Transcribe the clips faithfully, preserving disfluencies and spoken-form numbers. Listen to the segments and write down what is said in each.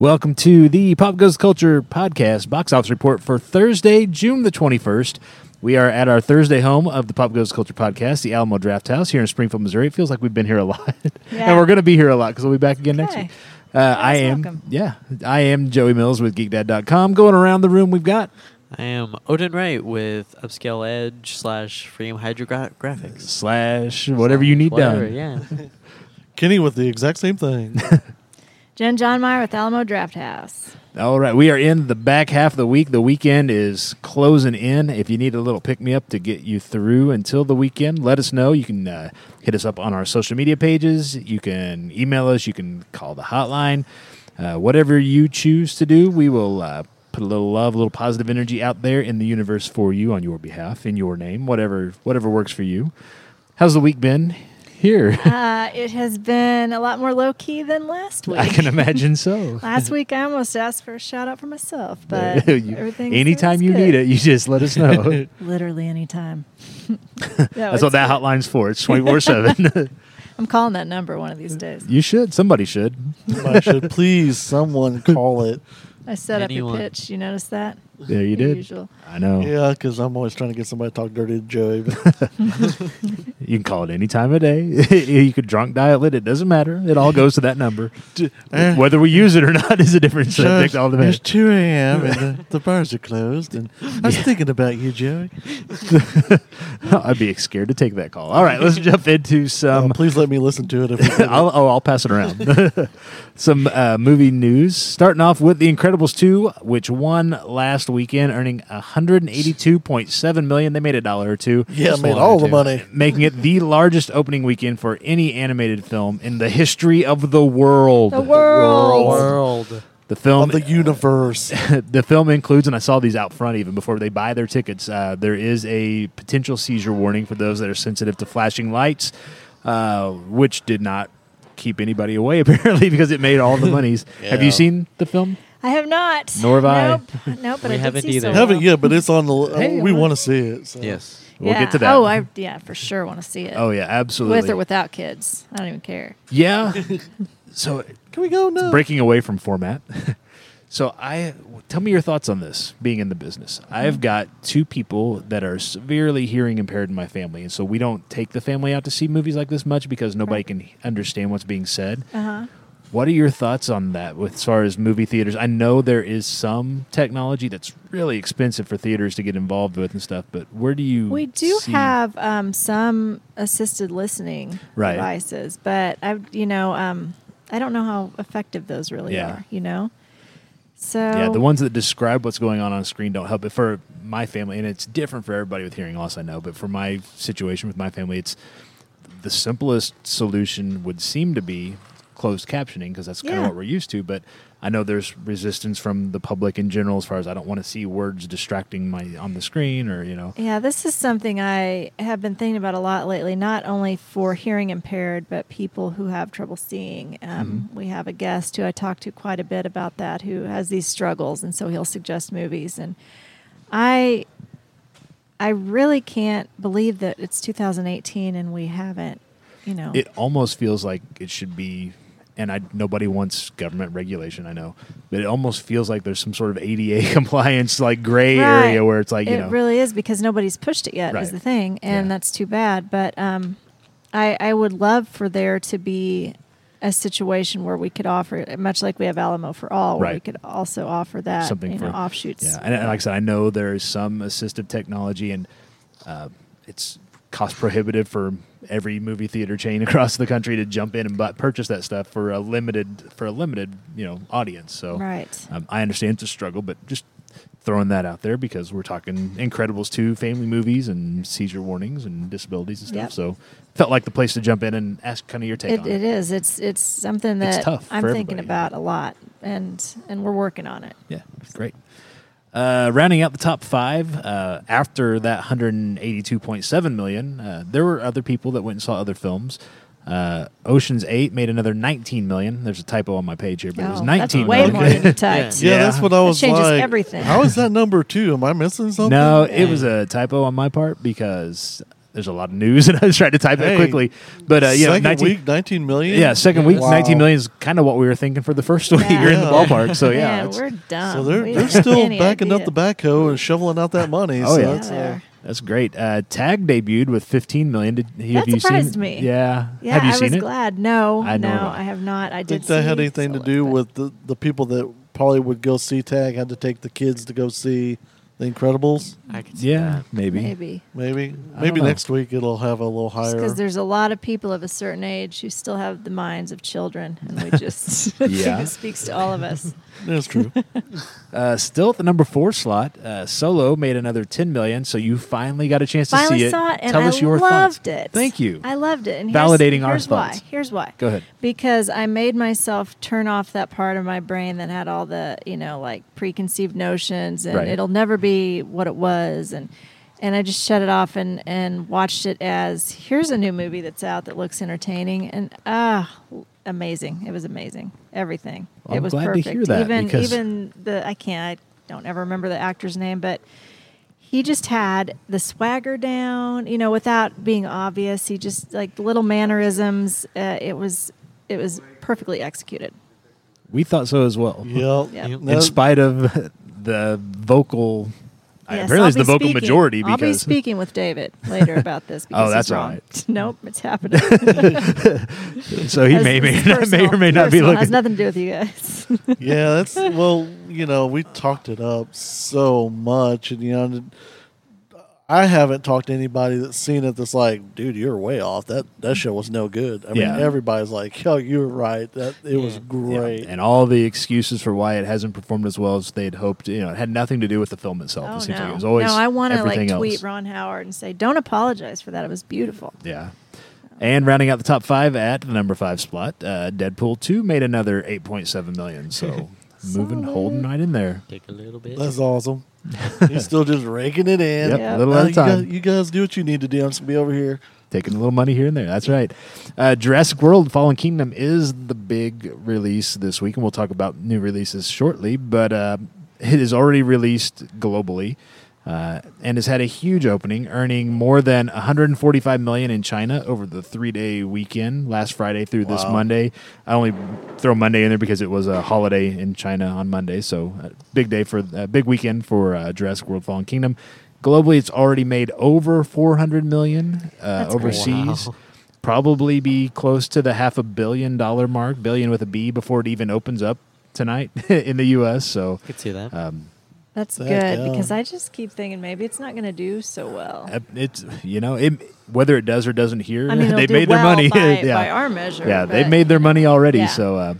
Welcome to the Pop Goes Culture Podcast box office report for Thursday, June the twenty-first. We are at our Thursday home of the Pop Goes Culture Podcast, the Alamo Draft House here in Springfield, Missouri. It feels like we've been here a lot, yeah. And we're going to be here a lot because we'll be back again okay. next week. Uh, I am, welcome. yeah, I am Joey Mills with Geek Dad dot com. Going around the room, we've got. I am Odin Wright with Upscale Edge slash Freedom Hydrographics slash whatever slash you need whatever, done. Yeah. Kenny with the exact same thing. Jen John Meyer with Alamo Draft House. All right, we are in the back half of the week. The weekend is closing in. If you need a little pick-me-up to get you through until the weekend, let us know. You can uh, hit us up on our social media pages. You can email us. You can call the hotline. Uh, whatever you choose to do, we will uh, put a little love, a little positive energy out there in the universe for you on your behalf, in your name, whatever whatever works for you. How's the week been? Here, uh, it has been a lot more low key than last week. I can imagine so. Last week, I almost asked for a shout out for myself, but you, anytime you good. need it, you just let us know. Literally anytime. That That's what that good. hotline's for. It's twenty four seven. I'm calling that number one of these days. You should. Somebody should. Somebody should. Please, someone call it. I set Anyone. up your pitch. You notice that? Yeah, you did. Usual. I know. Yeah, because I'm always trying to get somebody to talk dirty to Joey. You can call it any time of day. You could drunk dial it. It doesn't matter. It all goes to that number. Uh, Whether we use it or not is a different subject. All the It's two a.m. and the, the bars are closed. And I was yeah. thinking about you, Joey. I'd be scared to take that call. All right, let's jump into some. Oh, please let me listen to it. If I'll, oh, I'll pass it around. Some uh, movie news. Starting off with The Incredibles two, which won last weekend, earning one hundred eighty-two point seven million dollars. They made a dollar or two. Yeah, made all the money. Making it the largest opening weekend for any animated film in the history of the world. The world. The world. The film. Of the universe. Uh, the film includes, and I saw these out front even before they buy their tickets, uh, there is a potential seizure warning for those that are sensitive to flashing lights, uh, which did not keep anybody away apparently because it made all the monies. Yeah. Have you seen the film? I have not. Nor have I. Nope. Nope, but we I haven't see either. So haven't yet, but it's on the. Uh, hey, we want to see it. So. Yes, we'll yeah. get to that. Oh, I yeah, for sure want to see it. Oh yeah, absolutely. With or without kids, I don't even care. Yeah. So can we go now? Breaking away from format. So I tell me your thoughts on this. Being in the business, mm-hmm. I've got two people that are severely hearing impaired in my family, and so we don't take the family out to see movies like this much because nobody right. can understand what's being said. Uh huh. What are your thoughts on that with, as far as movie theaters? I know there is some technology that's really expensive for theaters to get involved with and stuff, but where do you We do see have um, some assisted listening right. devices, but I, you know, um, I don't know how effective those really yeah. are, you know? So yeah, the ones that describe what's going on on screen don't help. But for my family, and it's different for everybody with hearing loss, I know, but for my situation with my family, it's the simplest solution would seem to be closed captioning because that's yeah. kind of what we're used to, but I know there's resistance from the public in general as far as I don't want to see words distracting my on the screen or you know. Yeah, this is something I have been thinking about a lot lately, not only for hearing impaired but people who have trouble seeing. Um, mm-hmm. We have a guest who I talk to quite a bit about that who has these struggles, and so he'll suggest movies, and I I really can't believe that it's two thousand eighteen and we haven't, you know. It almost feels like it should be. And I, nobody wants government regulation, I know. But it almost feels like there's some sort of A D A compliance, like gray right. area where it's like, you it know. It really is because nobody's pushed it yet right. is the thing. And yeah. that's too bad. But um, I, I would love for there to be a situation where we could offer, much like we have Alamo for All, where right. we could also offer that, Something you for, know, offshoots. Yeah, and, and like I said, I know there is some assistive technology and uh, it's cost prohibitive for every movie theater chain across the country to jump in and buy, purchase that stuff for a limited for a limited you know audience. So right. um, I understand it's a struggle, but just throwing that out there because we're talking Incredibles two, family movies, and seizure warnings and disabilities and stuff. Yep. So felt like the place to jump in and ask kind of your take it, on it. It is. It's it's something that it's I'm thinking about a lot, and and we're working on it. Yeah, great. Uh, rounding out the top five, uh, after that one hundred eighty-two point seven million dollars, uh, there were other people that went and saw other films. Uh, Ocean's eight made another nineteen million dollars. There's a typo on my page here, but oh, it was nineteen million dollars. That's way okay. more than you typed. yeah. yeah, that's what I was like. It changes like, everything. How is that number two? Am I missing something? No, it was a typo on my part because there's a lot of news, and I was trying to type hey, that quickly. But uh, you second know, nineteen, week, nineteen million. Yeah, second yeah. week, wow. nineteen million is kind of what we were thinking for the first yeah. week. You're in the ballpark, so yeah, yeah we're done. So they're we they're still backing idea. up the backhoe and shoveling out that money. Oh so yeah. That's, yeah. That's great. Uh, Tag debuted with fifteen million. Did he, that have you surprised seen me? Yeah, yeah. Have you I seen was it? glad. No, I know no, I have not. I did. Think that had anything to do with the, the people that probably would go see Tag had to take the kids to go see The Incredibles. I could see yeah, that. maybe, maybe, maybe, maybe next week it'll have a little higher. Because there's a lot of people of a certain age who still have the minds of children, and we just yeah, it speaks to all of us. That's true. uh, still at the number four slot, uh, Solo made another ten million. So you finally got a chance to finally see it. Saw it and Tell I us your loved thoughts. It. Thank you. I loved it. And validating here's, our here's thoughts. Why. Here's why. Go ahead. Because I made myself turn off that part of my brain that had all the you know like preconceived notions, and right. it'll never be what it was, and and I just shut it off and and watched it as here's a new movie that's out that looks entertaining, and ah amazing it was amazing everything well, it I'm was glad perfect to hear that even even the I can't I don't ever remember the actor's name, but he just had the swagger down, you know, without being obvious. He just like the little mannerisms, uh, it was it was perfectly executed. We thought so as well. Yep. Yep. Yep. In spite of the vocal, yes, I realize the vocal speaking. majority. Because I'll be speaking with David later about this. Because oh, that's right. Nope, it's happening. So he as, may, may, personal, may or may not personal. be looking. It has nothing to do with you guys. Yeah, that's, well, you know, we talked it up so much. And, you know, I haven't talked to anybody that's seen it that's like, dude, you're way off. That that show was no good. I yeah. mean, everybody's like, oh, you're right. That It yeah. was great. Yeah. And all the excuses for why it hasn't performed as well as they'd hoped, you know, it had nothing to do with the film itself. Oh, it no. Like it was always no, I want to like tweet else. Ron Howard and say, don't apologize for that. It was beautiful. Yeah. And rounding out the top five at the number five spot, uh, Deadpool two made another eight point seven million dollars. So moving, holding right in there. Take a little bit. That's awesome. You're still just raking it in. Yep, yep. Little uh, at a time. You guys, you guys do what you need to do. I'm just going to be over here. Taking a little money here and there. That's right. Uh, Jurassic World: Fallen Kingdom is the big release this week, and we'll talk about new releases shortly, but uh, it is already released globally uh, and has had a huge opening, earning more than one hundred forty-five million dollars in China over the three-day weekend, last Friday through wow. this Monday. I only throw Monday in there because it was a holiday in China on Monday, so a big day for a big weekend for uh, Jurassic World: Fallen Kingdom. Globally, it's already made over four hundred million dollars uh, overseas. Wow. Probably be close to the half a billion dollar mark, billion with a B, before it even opens up tonight in the U S. So I could see that. Um, That's that, good yeah. because I just keep thinking maybe it's not going to do so well. Uh, it's you know it, whether it does or doesn't here, I mean, they've made well their money by, yeah. by our measure. Yeah, they've made their money already. Yeah. So uh,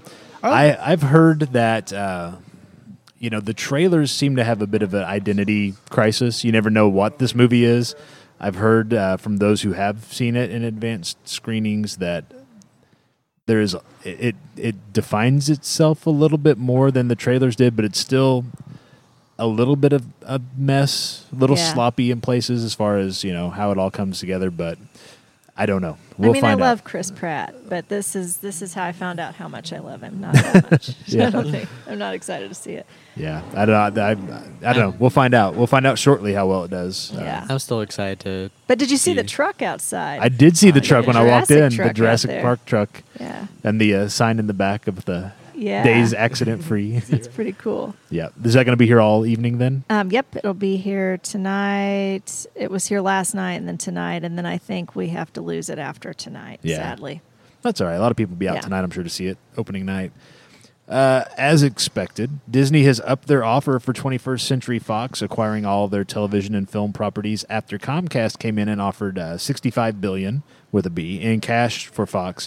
oh. I I've heard that. Uh, You know, the trailers seem to have a bit of an identity crisis. You never know what this movie is. I've heard uh, from those who have seen it in advanced screenings that there is it it defines itself a little bit more than the trailers did, but it's still a little bit of a mess, a little yeah. sloppy in places as far as, you know, how it all comes together, but I don't know. We'll I mean, find I love out. Chris Pratt, but this is this is how I found out how much I love him. Not that much. yeah. I don't think I'm not excited to see it. Yeah, I don't. I, I, I don't know. We'll find out. We'll find out shortly how well it does. Yeah, uh, I'm still excited to. But did you see, see the truck outside? I did see oh, the truck when Jurassic I walked in. The Jurassic Park truck. Yeah. And the uh, sign in the back of the. Yeah. Days accident free. That's pretty cool. Yeah. Is that going to be here all evening then? Um, yep. It'll be here tonight. It was here last night and then tonight. And then I think we have to lose it after tonight, yeah. sadly. That's all right. A lot of people will be out yeah. tonight, I'm sure, to see it opening night. Uh, as expected, Disney has upped their offer for twenty-first Century Fox, acquiring all their television and film properties after Comcast came in and offered uh, sixty-five billion dollars with a B in cash for Fox.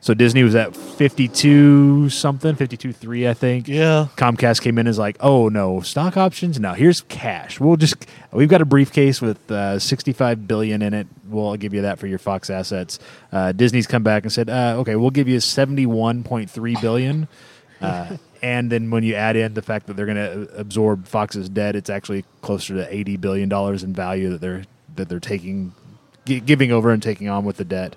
So Disney was at fifty-two something, fifty-two three, I think. Yeah. Comcast came in and was like, oh, no, stock options? No, here's cash. We'll just, we've got a briefcase with uh, sixty-five billion dollars in it. We'll give you that for your Fox assets. Uh, Disney's come back and said, uh, okay, we'll give you seventy-one point three billion dollars. Uh, and then when you add in the fact that they're going to absorb Fox's debt, it's actually closer to eighty billion dollars in value that they're, that they're taking, g- giving over and taking on with the debt.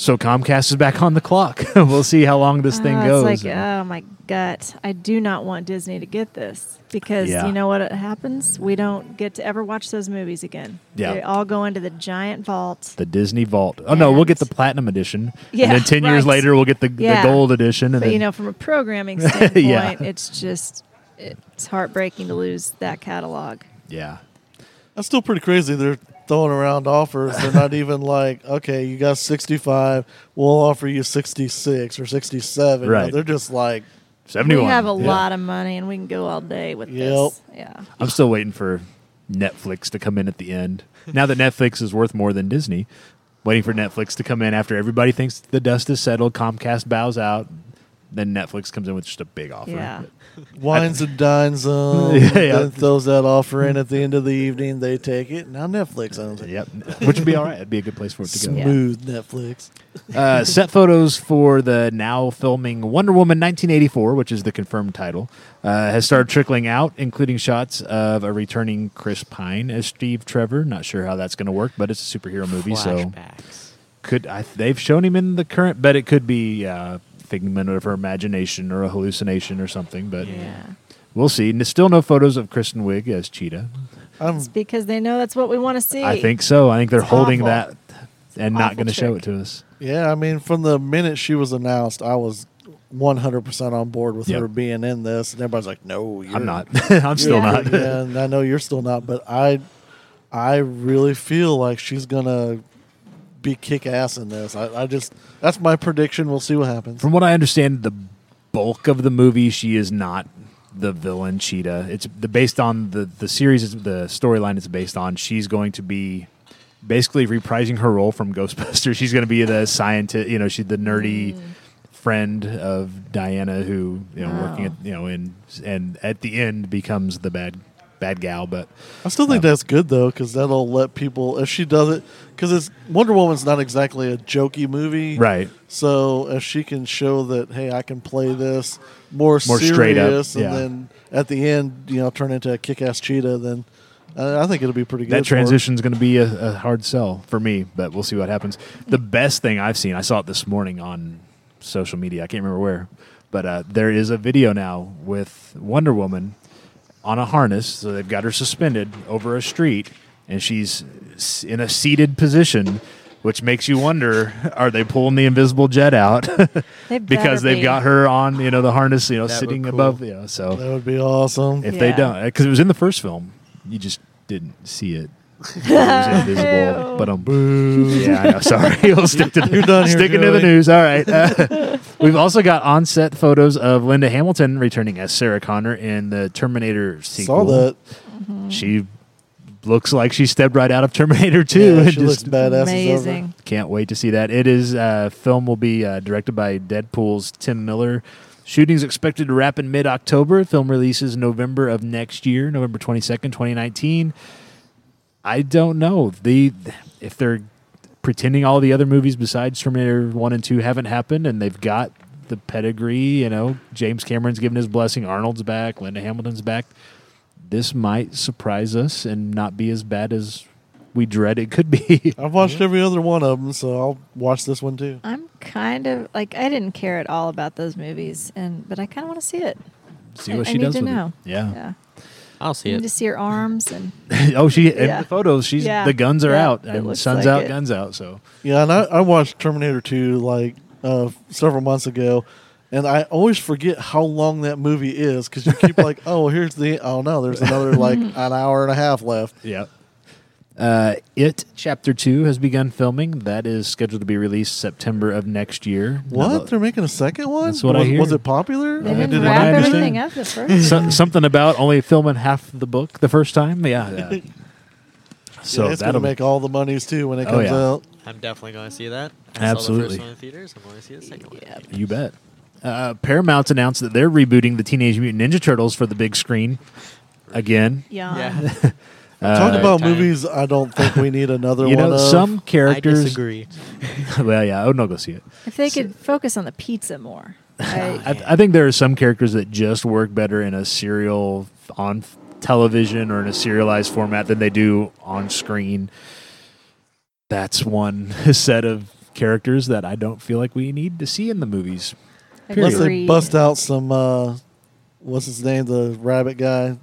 So Comcast is back on the clock. We'll see how long this uh, thing goes. It's like, oh, my gut. I do not want Disney to get this because yeah. you know what happens? We don't get to ever watch those movies again. Yeah. They all go into the giant vault. The Disney vault. Oh, no, we'll get the platinum edition. Yeah, and then ten right. years later, we'll get the, yeah. the gold edition. And but, then... you know, from a programming standpoint, yeah. it's just it's heartbreaking to lose that catalog. Yeah. That's still pretty crazy. They're throwing around offers. They're not even like, okay, you got sixty-five, we'll offer you sixty-six or sixty-seven. Right. You know, they're just like seventy-one. We have a yeah. lot of money, and we can go all day with yep. this. Yeah. I'm still waiting for Netflix to come in at the end. Now that Netflix is worth more than Disney, waiting for Netflix to come in after everybody thinks the dust is settled, Comcast bows out, then Netflix comes in with just a big offer. Yeah. Wines and dines them, yeah, yeah. then throws that offer in at the end of the evening. They take it. Now Netflix owns it. Yep. Which would be all right. It'd be a good place for it to Smooth go. Smooth Netflix. Uh, set photos for the now filming Wonder Woman nineteen eighty-four, which is the confirmed title, uh, has started trickling out, including shots of a returning Chris Pine as Steve Trevor. Not sure how that's going to work, but it's a superhero movie. Flashbacks. So could I, they've shown him in the current, but it could be... Uh, figment of her imagination or a hallucination or something, but yeah. we'll see. And still no photos of Kristen Wiig as Cheetah. Um, it's because they know that's what we want to see. I think so. I think they're it's holding awful. that and not going to show it to us. Yeah, I mean, from the minute she was announced, I was one hundred percent on board with yep. her being in this, and everybody's like, no, you're I'm not. I'm still yeah. not. Yeah, and I know you're still not, but I, I really feel like she's going to be kick-ass in this. I, I just that's my prediction. We'll see what happens. From what I understand, the bulk of the movie, she is not the villain Cheetah. It's the based on the the series, the storyline it's based on. She's going to be basically reprising her role from Ghostbusters. She's going to be the scientist, you know, she's the nerdy mm. friend of Diana who, you know, wow. working at, you know, in and at the end becomes the bad bad gal, but I still think um, that's good though, because that'll let people, if she does it, because it's Wonder Woman's not exactly a jokey movie, right? So if she can show that, hey, I can play this more, more serious, straight up, and yeah. then at the end, you know, turn into a kick-ass Cheetah, then uh, I think it'll be pretty good. That transition's going to be a, a hard sell for me, but we'll see what happens. The best thing I've seen, I saw it this morning on social media. I can't remember where, but uh, there is a video now with Wonder Woman on a harness, so they've got her suspended over a street, and she's in a seated position, which makes you wonder, are they pulling the invisible jet out? Because they've be. got her on, you know, the harness, you know, that sitting cool. above, you know, so that would be awesome. If yeah. they don't, because it was in the first film, you just didn't see it. It was invisible, but I'm boo. Yeah, I know. Sorry, we'll stick to the, done sticking to the news. All right. Uh, we've also got on-set photos of Linda Hamilton returning as Sarah Connor in the Terminator sequel. Saw that. Mm-hmm. She looks like she stepped right out of Terminator two. Yeah, she looks badass. Amazing. Can't wait to see that. It is uh, film will be uh, directed by Deadpool's Tim Miller. Shooting's expected to wrap in mid-October. Film releases November of next year, November twenty-second, twenty nineteen. I don't know the if they're pretending all the other movies besides Terminator one and two haven't happened, and they've got the pedigree, you know, James Cameron's given his blessing, Arnold's back, Linda Hamilton's back. This might surprise us and not be as bad as we dread it could be. I've watched every other one of them, so I'll watch this one too. I'm kind of, like, I didn't care at all about those movies, and but I kind of want to see it. See what I, she I does need to with know. It. Yeah. Yeah. I'll see it. You need to see her arms and oh, she yeah. in the photos. She's yeah. the guns are yeah, out and sun's like out, it. guns out. So yeah, and I, I watched Terminator two like uh, several months ago, and I always forget how long that movie is because you keep like, oh, here's the oh no, there's another like an hour and a half left. Yeah. Uh, It Chapter two has begun filming. That is scheduled to be released September of next year. What? They're making a second one? That's what was, I hear. Was it popular? They I didn't did wrap everything up the first so, time. Something about only filming half the book the first time? Yeah. yeah. So yeah, it's going to make all the monies, too, when it comes oh, yeah. out. I'm definitely going to see that. I Absolutely. saw the first one in theaters. I'm going to see the second yeah. one. You bet. Uh, Paramount's announced that they're rebooting the Teenage Mutant Ninja Turtles for the big screen again. Yeah. yeah. Uh, Talk about time. movies I don't think we need another you one know, of. Some characters... I disagree. Well, yeah, I would not go see it. If they so. could focus on the pizza more. I, I, th- I think there are some characters that just work better in a serial on television or in a serialized format than they do on screen. That's one set of characters that I don't feel like we need to see in the movies. Unless they bust out some, uh, what's his name, the rabbit guy,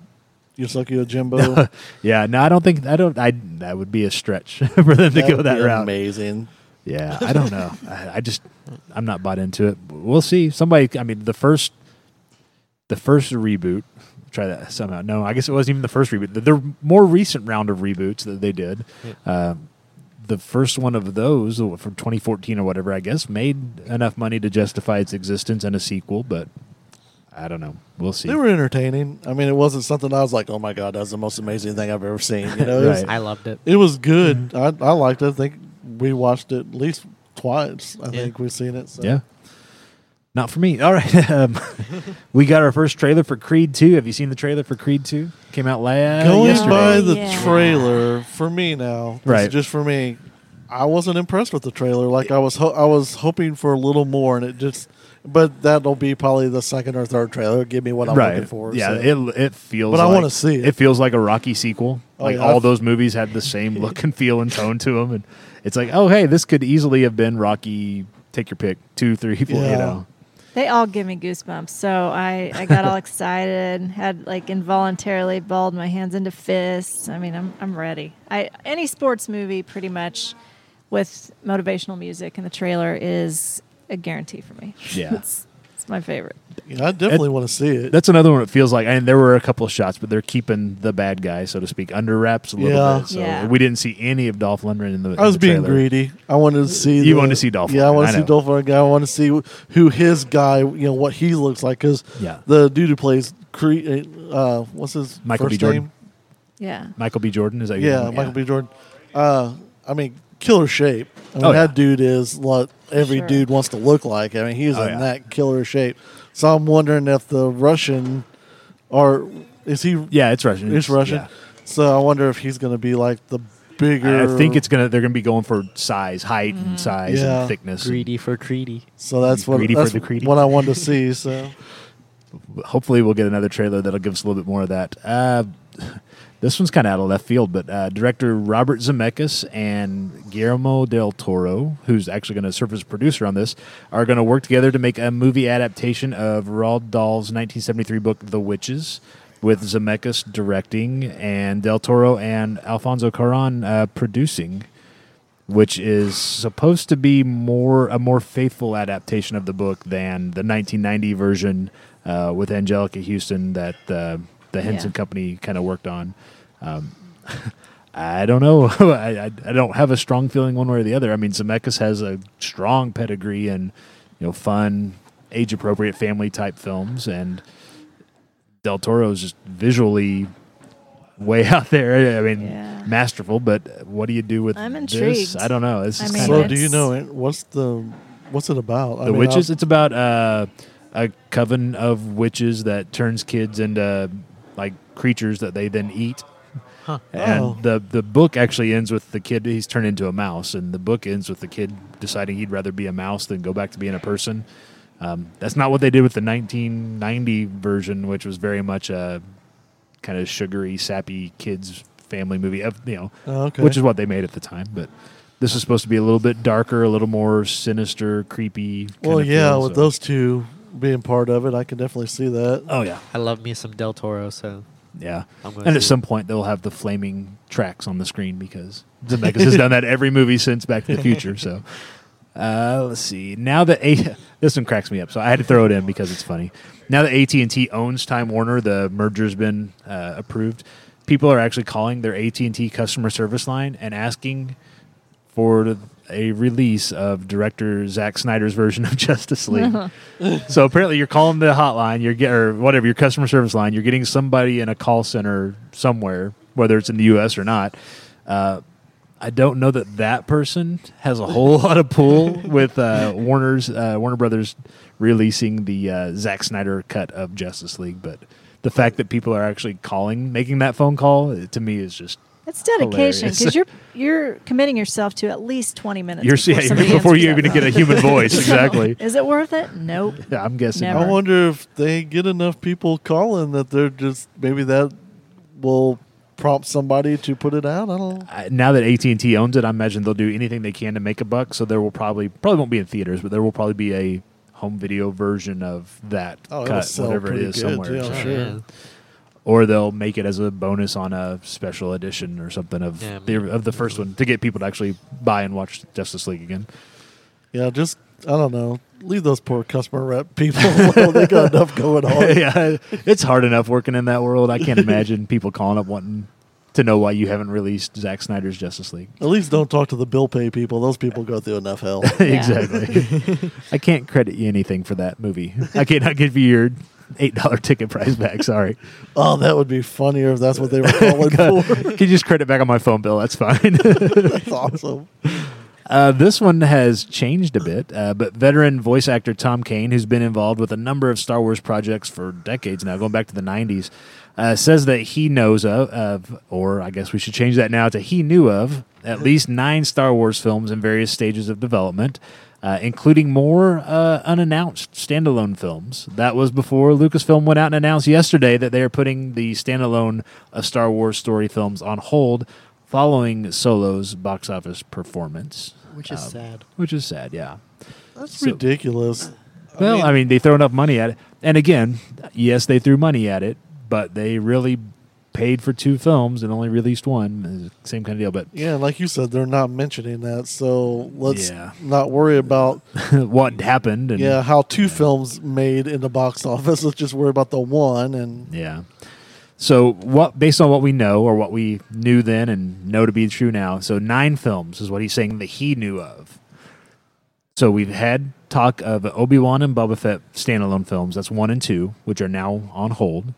Yosuke Ojimbo. yeah, no, I don't think I don't. I that would be a stretch for them that to go would that be route. Amazing. Yeah, I don't know. I, I just I'm not bought into it. We'll see. Somebody. I mean, the first, the first reboot. Try that somehow. No, I guess it wasn't even the first reboot. The, the more recent round of reboots that they did. Yeah. Uh, the first one of those from twenty fourteen or whatever, I guess, made enough money to justify its existence and a sequel, but I don't know. We'll see. They were entertaining. I mean, it wasn't something I was like, oh, my God, that's the most amazing thing I've ever seen. You know, right. was, I loved it. It was good. Mm-hmm. I, I liked it. I think we watched it at least twice. I yeah. think we've seen it. So. Yeah. Not for me. All right. Um, we got our first trailer for Creed two. Have you seen the trailer for Creed two? Came out last Going yesterday. Going by the yeah. trailer, for me now, right. just for me, I wasn't impressed with the trailer. Like I was ho- I was hoping for a little more, and it just... But that'll be probably the second or third trailer. Give me what I'm right. looking for. Yeah, so. it it feels. But I like, want to see it. It feels like a Rocky sequel. Oh, like yeah, all I've... those movies had the same look and feel and tone to them, and it's like, oh hey, this could easily have been Rocky. Take your pick, two, three, four. Yeah. You know, they all give me goosebumps. So I I got all excited and had like involuntarily balled my hands into fists. I mean, I'm I'm ready. I any sports movie pretty much with motivational music in the trailer is. A guarantee for me. Yeah. it's, it's my favorite. Yeah, I definitely want to see it. That's another one it feels like. And there were a couple of shots, but they're keeping the bad guy, so to speak, under wraps a little yeah. bit. So yeah. we didn't see any of Dolph Lundgren in the I was the being greedy. I wanted to see... You the, wanted to see Dolph Lundgren. Yeah, I want to see Dolph Lundgren. I want to see who his guy, you know, what he looks like. Because yeah. the dude who plays Creed, uh, what's his Michael first B. Jordan. name? Yeah. Michael B. Jordan, is that your yeah, name? Yeah, Michael B. Jordan. Uh, I mean... Killer shape. I mean, oh, yeah. that dude is what every sure. dude wants to look like. I mean, he's oh, in yeah. that killer shape. So I'm wondering if the Russian, or is he? Yeah, it's Russian. It's, it's Russian. Yeah. So I wonder if he's going to be like the bigger. I think it's gonna. They're going to be going for size, height, mm-hmm. and size yeah. and thickness. Greedy for treaty. So that's what. Greedy that's for the creedy. What I wanted to see. So hopefully we'll get another trailer that'll give us a little bit more of that. Uh, This one's kind of out of left field, but uh, director Robert Zemeckis and Guillermo del Toro, who's actually going to serve as producer on this, are going to work together to make a movie adaptation of Roald Dahl's nineteen seventy-three book The Witches, with Zemeckis directing and del Toro and Alfonso Cuarón uh, producing, which is supposed to be more a more faithful adaptation of the book than the nineteen ninety version uh, with Angelica Houston that... Uh, The Henson yeah. Company kind of worked on. Um, I don't know. I, I, I don't have a strong feeling one way or the other. I mean, Zemeckis has a strong pedigree and, you know, fun, age-appropriate family-type films, and Del Toro's just visually way out there. I mean, yeah. masterful. But what do you do with I'm intrigued. This? I don't know. This I is mean, so it's... do you know it? What's the what's it about? I the mean, witches. I'll... It's about uh, a coven of witches that turns kids into. Like creatures that they then eat. Huh. And oh. the, the book actually ends with the kid, he's turned into a mouse, and the book ends with the kid deciding he'd rather be a mouse than go back to being a person. Um, that's not what they did with the nineteen ninety version, which was very much a kind of sugary, sappy kids' family movie, you know, oh, okay. which is what they made at the time. But this is supposed to be a little bit darker, a little more sinister, creepy. Well, yeah, feel, with so. Those two... being part of it, I can definitely see that. Oh yeah, I love me some Del Toro. So yeah, and at some it. point they'll have the flaming tracks on the screen because Zemeckis has done that every movie since Back to the Future. So uh, let's see. Now that a- this one cracks me up, so I had to throw it in because it's funny. Now that A T and T owns Time Warner, the merger's been uh, approved. People are actually calling their A T and T customer service line and asking for a release of director Zack Snyder's version of Justice League. So apparently you're calling the hotline, you're get, or whatever, your customer service line, you're getting somebody in a call center somewhere, whether it's in the U S or not. Uh, I don't know that that person has a whole lot of pull with uh, Warner's uh, Warner Brothers releasing the uh, Zack Snyder cut of Justice League, but the fact that people are actually calling, making that phone call, it, to me is just... It's dedication because you're you're committing yourself to at least twenty minutes you're, before, yeah, you're, before you're even going to get a human voice. Exactly. Is it worth it? Nope. Yeah, I'm guessing. Never. I wonder if they get enough people calling that they're just maybe that will prompt somebody to put it out. I don't know. Uh, now that A T and T owns it, I imagine they'll do anything they can to make a buck. So there will probably probably won't be in theaters, but there will probably be a home video version of that oh, cut, whatever it is, good. somewhere. Yeah, sure. Yeah. Or they'll make it as a bonus on a special edition or something of yeah, the of the first one to get people to actually buy and watch Justice League again. Yeah, just, I don't know. Leave those poor customer rep people alone. They got enough going on. Yeah, it's hard enough working in that world. I can't imagine people calling up wanting to know why you haven't released Zack Snyder's Justice League. At least don't talk to the bill pay people. Those people go through enough hell. Exactly. I can't credit you anything for that movie. I cannot give you your eight dollars ticket price back, sorry. Oh, that would be funnier if that's what they were calling for. Can you just credit back on my phone bill? That's fine. That's awesome. Uh, this one has changed a bit, uh, but veteran voice actor Tom Kane, who's been involved with a number of Star Wars projects for decades now, going back to the nineties, uh, says that he knows of, of, or I guess we should change that now to he knew of, at least nine Star Wars films in various stages of development, uh, including more uh, unannounced standalone films. That was before Lucasfilm went out and announced yesterday that they are putting the standalone of Star Wars story films on hold following Solo's box office performance. Which is um, sad. Which is sad, yeah. That's so ridiculous. Well, I mean, I mean, they throw enough money at it. And again, yes, they threw money at it, but they really paid for two films and only released one. Same kind of deal. But yeah, like you said, they're not mentioning that, so let's yeah. not worry about what happened. And, yeah, how two yeah. films made in the box office. Let's just worry about the one. And yeah. So what, based on what we know, or what we knew then and know to be true now, so nine films is what he's saying that he knew of. So we've had talk of Obi-Wan and Boba Fett standalone films. That's one and two, which are now on hold.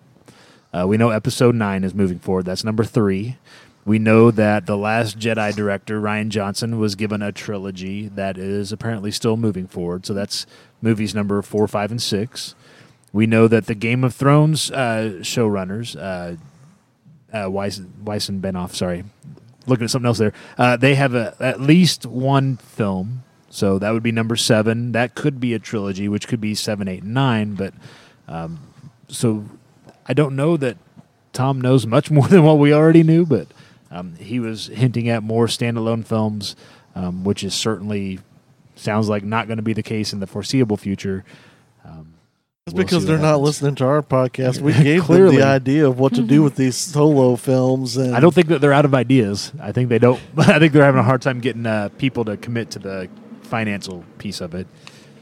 Uh, we know Episode nine is moving forward. That's number three. We know that The Last Jedi director, Rian Johnson, was given a trilogy that is apparently still moving forward. So that's movies number four, five, and six. We know that the Game of Thrones uh, showrunners, uh, uh, Weiss, Weiss and Benoff, sorry, looking at something else there, uh, they have a, at least one film, so that would be number seven. That could be a trilogy, which could be seven, eight, and nine, but um, so I don't know that Tom knows much more than what we already knew, but um, he was hinting at more standalone films, um, which is certainly sounds like not going to be the case in the foreseeable future. Um It's we'll because they're not listening to our podcast. We gave them the idea of what to do with these solo films. And I don't think that they're out of ideas. I think they don't. I think they're having a hard time getting uh, people to commit to the financial piece of it.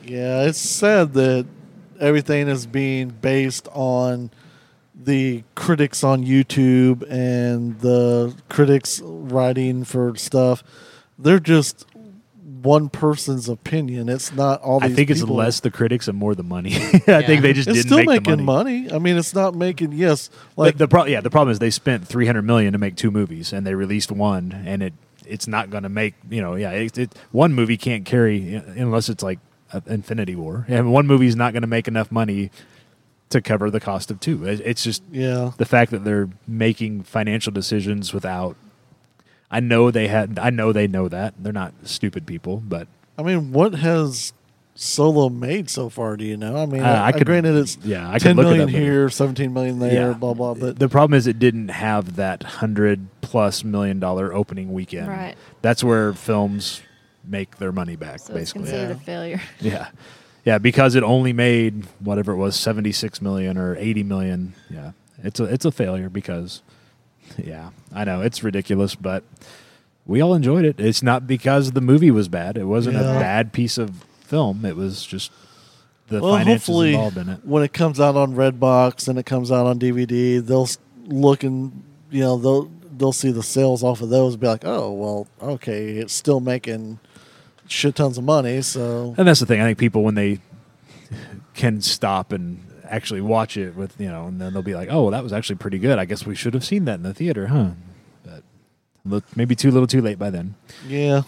Yeah, it's sad that everything is being based on the critics on YouTube and the critics writing for stuff. They're just one person's opinion. It's not all these I think people. It's less the critics and more the money. I yeah. think they just it's didn't make the money. It's still making money. I mean, it's not making, yes. like the, the pro- Yeah, the problem is they spent three hundred million dollars to make two movies, and they released one, and it it's not going to make, you know, yeah, it, it, one movie can't carry, unless it's like uh, Infinity War. And one movie's not going to make enough money to cover the cost of two. It, it's just yeah. the fact that they're making financial decisions without I know they had. I know they know that they're not stupid people, but I mean, what has Solo made so far? Do you know? I mean, uh, I, I could, granted it's yeah, I ten could look million it up here, seventeen million there, yeah. blah blah. But the problem is, it didn't have that hundred plus million dollar opening weekend. Right. That's where films make their money back. So basically, it's considered yeah. a failure. Yeah, yeah, because it only made whatever it was, seventy six million or eighty million. Yeah, it's a it's a failure because. Yeah, I know. It's ridiculous, but we all enjoyed it. It's not because the movie was bad. It wasn't yeah. a bad piece of film. It was just the well, finances involved in it. When it comes out on Redbox and it comes out on D V D, they'll look and, you know, they'll, they'll see the sales off of those and be like, oh, well, okay, it's still making shit tons of money. So, and that's the thing. I think people, when they can stop and actually watch it with, you know, and then they'll be like, oh, well, that was actually pretty good. I guess we should have seen that in the theater, huh? But look, maybe too little too late by then. Yeah.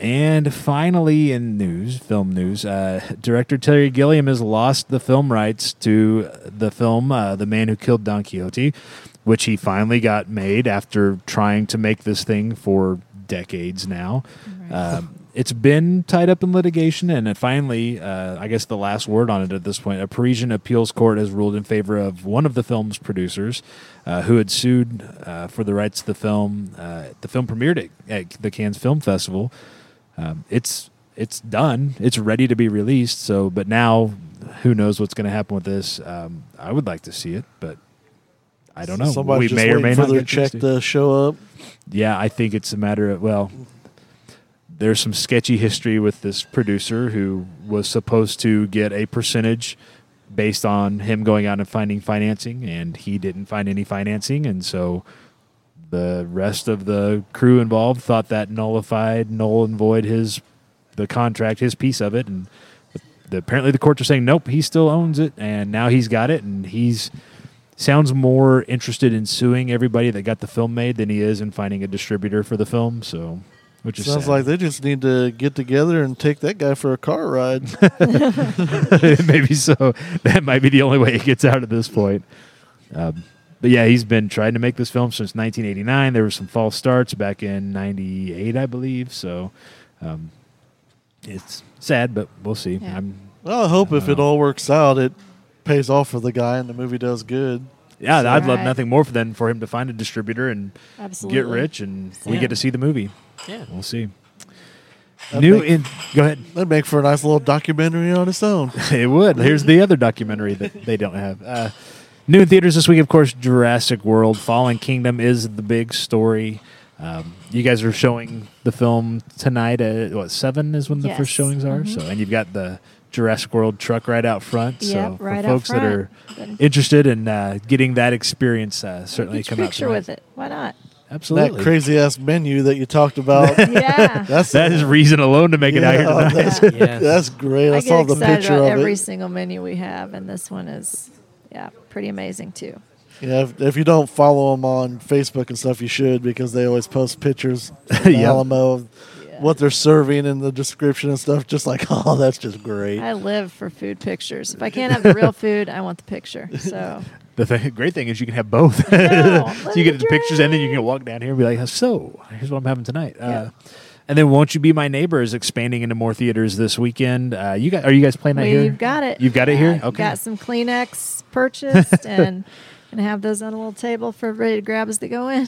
And finally in news, film news, uh, director Terry Gilliam has lost the film rights to the film uh, The Man Who Killed Don Quixote, which he finally got made after trying to make this thing for decades now. Right. Um, It's been tied up in litigation, and it finally, uh, I guess the last word on it at this point, a Parisian appeals court has ruled in favor of one of the film's producers, uh, who had sued uh, for the rights to the film. Uh, the film premiered at, at the Cannes Film Festival. Um, it's it's done. It's ready to be released. So, but now, who knows what's going to happen with this? Um, I would like to see it, but I don't know. Somebody we just may or may for not their check to the show up. Yeah, I think it's a matter of well. There's some sketchy history with this producer who was supposed to get a percentage based on him going out and finding financing, and he didn't find any financing. And so the rest of the crew involved thought that nullified, null and void his the contract, his piece of it. And the, apparently the courts are saying, nope, he still owns it, and now he's got it, and he's sounds more interested in suing everybody that got the film made than he is in finding a distributor for the film, so... Which is Sounds sad. Like they just need to get together and take that guy for a car ride. Maybe so. That might be the only way he gets out at this point. Um, but yeah, he's been trying to make this film since nineteen eighty-nine. There were some false starts back in ninety-eight, I believe. So um, it's sad, but we'll see. Yeah. I'm, well, I hope I if know. it all works out, it pays off for the guy and the movie does good. Yeah, so, I'd right. love nothing more than for him to find a distributor and Absolutely. get rich, and Sam. we get to see the movie. Yeah, we'll see. That'd New make, in, go ahead. That'd make for a nice little documentary on its own. It would. Here's the other documentary that they don't have. Uh, new in theaters this week, of course, Jurassic World: Fallen Kingdom is the big story. Um, you guys are showing the film tonight at what seven is when the yes. first showings are. Mm-hmm. So, and you've got the Jurassic World truck right out front. Yep, so for right folks that are interested in uh, getting that experience, uh, certainly come out. Picture tonight. With it. Why not? Absolutely. That crazy ass menu that you talked about. Yeah, that's that is reason alone to make yeah, it out here tonight. Yeah. Yeah. That's great. I, I saw the picture about of every it. single menu we have, and this one is yeah pretty amazing too. Yeah, if, if you don't follow them on Facebook and stuff, you should, because they always post pictures of the yep. Alamo of yeah. what they're serving in the description and stuff. Just like, oh, that's just great. I live for food pictures. If I can't have the real food, I want the picture. So the th- great thing is you can have both. Know, so you get the pictures, and then you can walk down here and be like, so here's what I'm having tonight. Yeah. Uh, and then Won't You Be My Neighbor is expanding into more theaters this weekend. Uh, you got? Are you guys playing out here? You've got it. You've got it here? Uh, okay. Got some Kleenex purchased and... And have those on a little table for everybody to grab as they go in.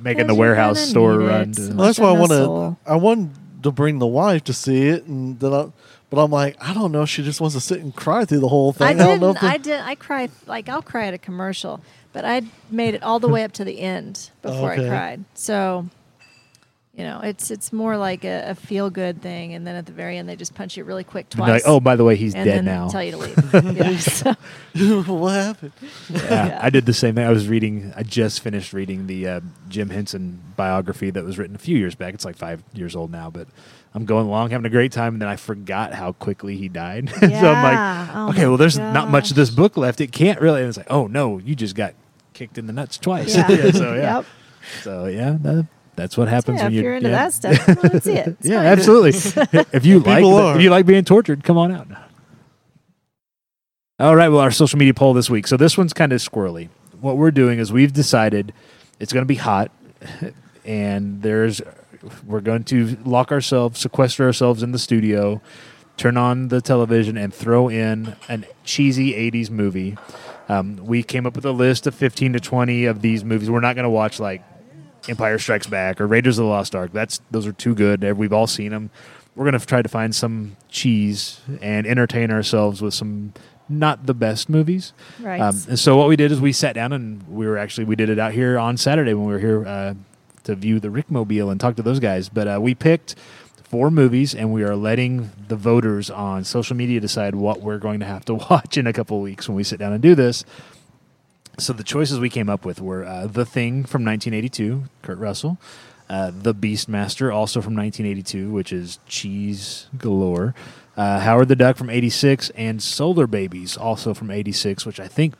Making the warehouse store run. So well, that's why I want to. I wanted to bring the wife to see it, and then I, but I'm like, I don't know. She just wants to sit and cry through the whole thing. I, I didn't. Don't know if I did. I cry like I'll cry at a commercial, but I made it all the way up to the end before okay. I cried. So, you know, it's it's more like a, a feel good thing, and then at the very end they just punch you really quick twice. Like, oh, by the way, he's and dead then now. Tell you to leave. Yeah, so. What happened? Yeah, yeah. I did the same thing. I was reading. I just finished reading the uh, Jim Henson biography that was written a few years back. It's like five years old now, but I'm going along, having a great time, and then I forgot how quickly he died. Yeah. So I'm like, oh okay, well, there's gosh. not much of this book left. It can't really. And it's like, oh no, you just got kicked in the nuts twice. Yeah. yeah, so yeah. Yep. So yeah. That, That's what happens yeah, when you're, you're into yeah. that stuff. Well, that's it. It's yeah, absolutely. if you like, the, if you like being tortured, come on out. All right. Well, our social media poll this week. So this one's kind of squirrely. What we're doing is we've decided it's going to be hot, and there's we're going to lock ourselves, sequester ourselves in the studio, turn on the television, and throw in an cheesy eighties movie. Um, we came up with a list of fifteen to twenty of these movies. We're not going to watch like Empire Strikes Back or Raiders of the Lost Ark. That's those are too good. We've all seen them. We're going to try to find some cheese and entertain ourselves with some not the best movies. Right. Um, and so what we did is we sat down, and we were actually we did it out here on Saturday when we were here uh, to view the Rickmobile and talk to those guys. But uh, we picked four movies, and we are letting the voters on social media decide what we're going to have to watch in a couple of weeks when we sit down and do this. So the choices we came up with were uh, The Thing from nineteen eighty-two, Kurt Russell, uh, The Beastmaster, also from nineteen eighty-two, which is cheese galore, uh, Howard the Duck from eighty-six, and Solar Babies, also from eighty-six, which I think,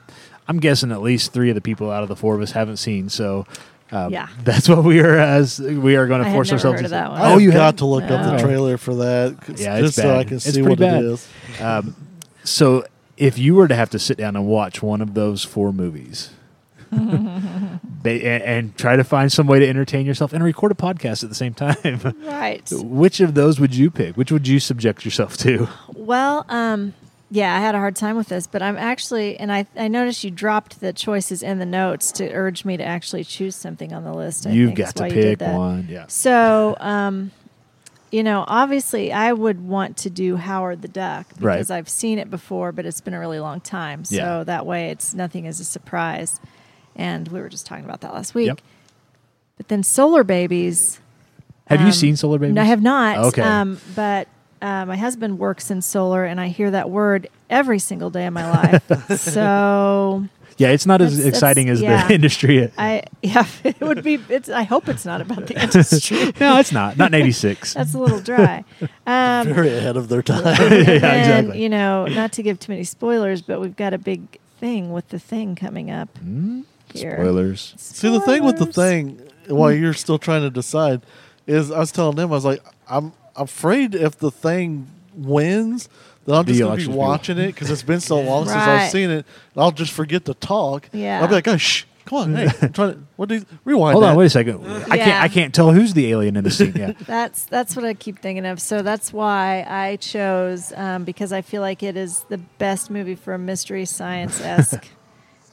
I'm guessing at least three of the people out of the four of us haven't seen, so... Um, yeah, that's what we are. As we are going to force ourselves to that one. Oh, you got to look no. up the trailer for that. Yeah, just it's bad. so I can it's see what bad. it is. Um, so. If you were to have to sit down and watch one of those four movies, They, and, and try to find some way to entertain yourself and record a podcast at the same time. Right. Which of those would you pick? Which would you subject yourself to? Well, um, yeah, I had a hard time with this, but I'm actually, and I, I noticed you dropped the choices in the notes to urge me to actually choose something on the list. I You've think got to pick one. Yeah. So, um, you know, obviously I would want to do Howard the Duck because right. I've seen it before, but it's been a really long time. So yeah. that way it's nothing is a surprise. And we were just talking about that last week. Yep. But then Solar Babies. Have um, you seen Solar Babies? No, I have not. Okay. Um, but uh, my husband works in solar, and I hear that word every single day of my life. So... Yeah, it's not that's, as exciting as yeah. the industry. I yeah, it would be. It's. I hope it's not about the industry. No, it's not. Not in eighty-six. That's a little dry. Um, Very ahead of their time. And, yeah, exactly. You know, not to give too many spoilers, but we've got a big thing with The Thing coming up. Mm? Here. Spoilers. Spoilers. See, the thing with The Thing, while you're still trying to decide, is I was telling them, I was like, I'm afraid if The Thing wins. Then I'm just going to be watching it because it's been so long right. since I've seen it. And I'll just forget to talk. Yeah. I'll be like, oh, shh, come on. Hey, I'm trying to, what do you, rewind Hold that. on, wait a second. Yeah. I can't I can't tell who's the alien in the scene yet. that's, that's what I keep thinking of. So that's why I chose, um, because I feel like it is the best movie for a mystery science-esque